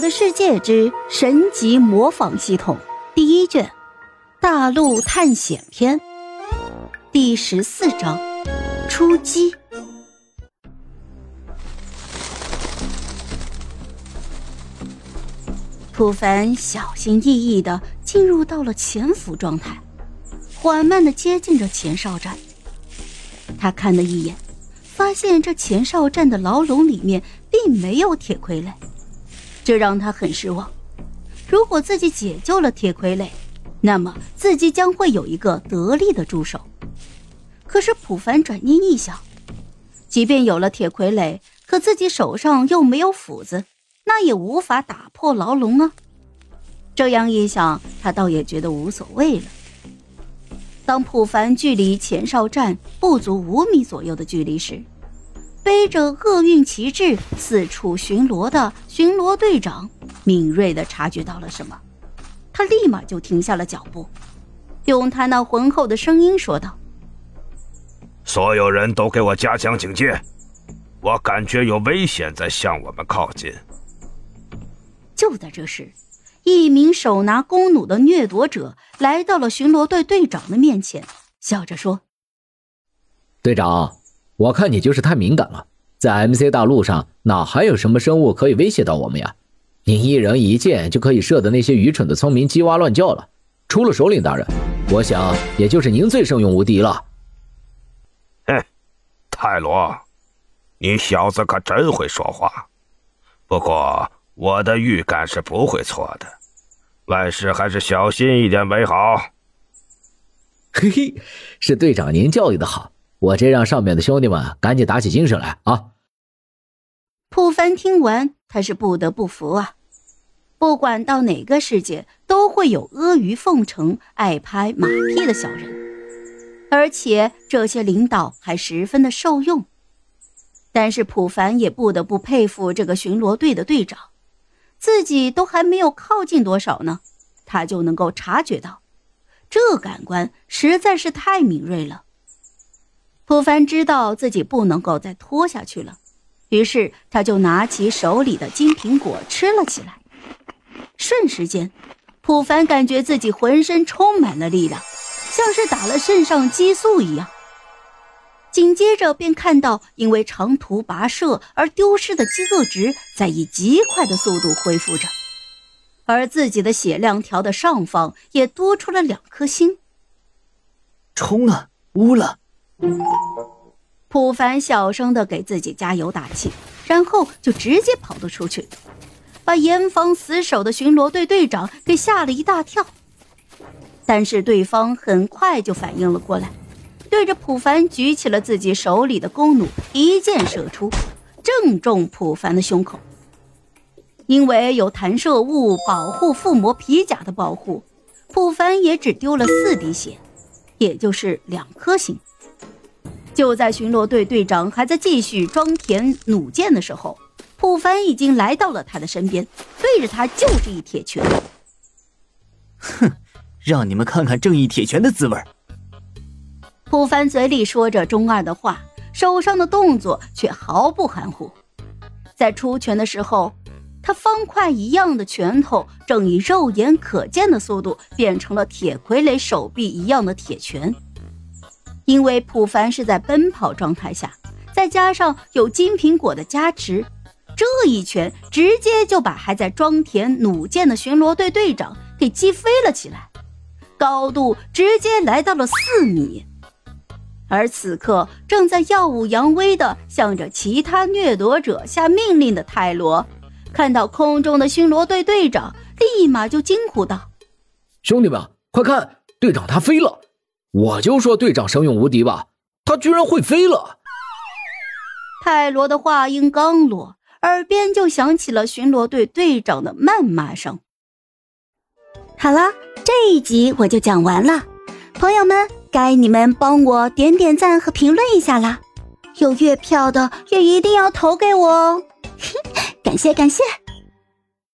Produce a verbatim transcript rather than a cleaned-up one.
我的世界之神级模仿系统》第一卷大陆探险篇第十四章出击。普凡小心翼翼地进入到了潜伏状态，缓慢地接近着前哨站。他看了一眼，发现这前哨站的牢笼里面并没有铁傀儡，这让他很失望。如果自己解救了铁傀儡，那么自己将会有一个得力的助手。可是普凡转念一想，即便有了铁傀儡，可自己手上又没有斧子，那也无法打破牢笼啊。这样一想，他倒也觉得无所谓了。当普凡距离前哨站不足五米左右的距离时，背着厄运旗帜四处巡逻的巡逻队长敏锐地察觉到了什么，他立马就停下了脚步，用他那浑厚的声音说道：所有人都给我加强警戒，我感觉有危险在向我们靠近。就在这时，一名手拿弓弩的掠夺者来到了巡逻队队长的面前，笑着说：队长，我看你就是太敏感了，在 M C 大陆上哪还有什么生物可以威胁到我们呀？你一人一箭就可以射得那些愚蠢的聪明鸡哇乱叫了，除了首领大人，我想也就是您最胜勇无敌了。哼，泰罗，你小子可真会说话，不过我的预感是不会错的，万事还是小心一点为好。嘿嘿，是队长您教育的好，我这让上面的兄弟们赶紧打起精神来啊！普凡听完，他是不得不服啊。不管到哪个世界，都会有阿谀奉承、爱拍马屁的小人，而且这些领导还十分的受用。但是普凡也不得不佩服这个巡逻队的队长，自己都还没有靠近多少呢，他就能够察觉到，这感官实在是太敏锐了。普凡知道自己不能够再拖下去了，于是他就拿起手里的金苹果吃了起来。瞬时间，普凡感觉自己浑身充满了力量，像是打了肾上激素一样。紧接着便看到因为长途跋涉而丢失的饥饿值在以极快的速度恢复着，而自己的血量条的上方也多出了两颗星。冲啊，乌了！普凡小声地给自己加油打气，然后就直接跑了出去，把严防死守的巡逻队队长给吓了一大跳。但是对方很快就反应了过来，对着普凡举起了自己手里的弓弩，一箭射出，正中普凡的胸口。因为有弹射物保护附魔皮甲的保护，普凡也只丢了四滴血，也就是两颗星。就在巡逻队队长还在继续装填弩箭的时候，普凡已经来到了他的身边，对着他就是一铁拳。哼，让你们看看正义铁拳的滋味。普凡嘴里说着中二的话，手上的动作却毫不含糊。在出拳的时候，他方块一样的拳头正以肉眼可见的速度变成了铁傀儡手臂一样的铁拳。因为普凡是在奔跑状态下，再加上有金苹果的加持，这一拳直接就把还在装填弩箭的巡逻队队长给击飞了起来，高度直接来到了四米。而此刻正在耀武扬威地向着其他掠夺者下命令的泰罗，看到空中的巡逻队队长，立马就惊呼道：兄弟们，快看，队长他飞了！我就说队长神勇无敌吧，他居然会飞了！泰罗的话音刚落，耳边就响起了巡逻队队长的谩骂声。好了，这一集我就讲完了，朋友们，该你们帮我点点赞和评论一下啦，有月票的也一定要投给我哦。感谢感谢。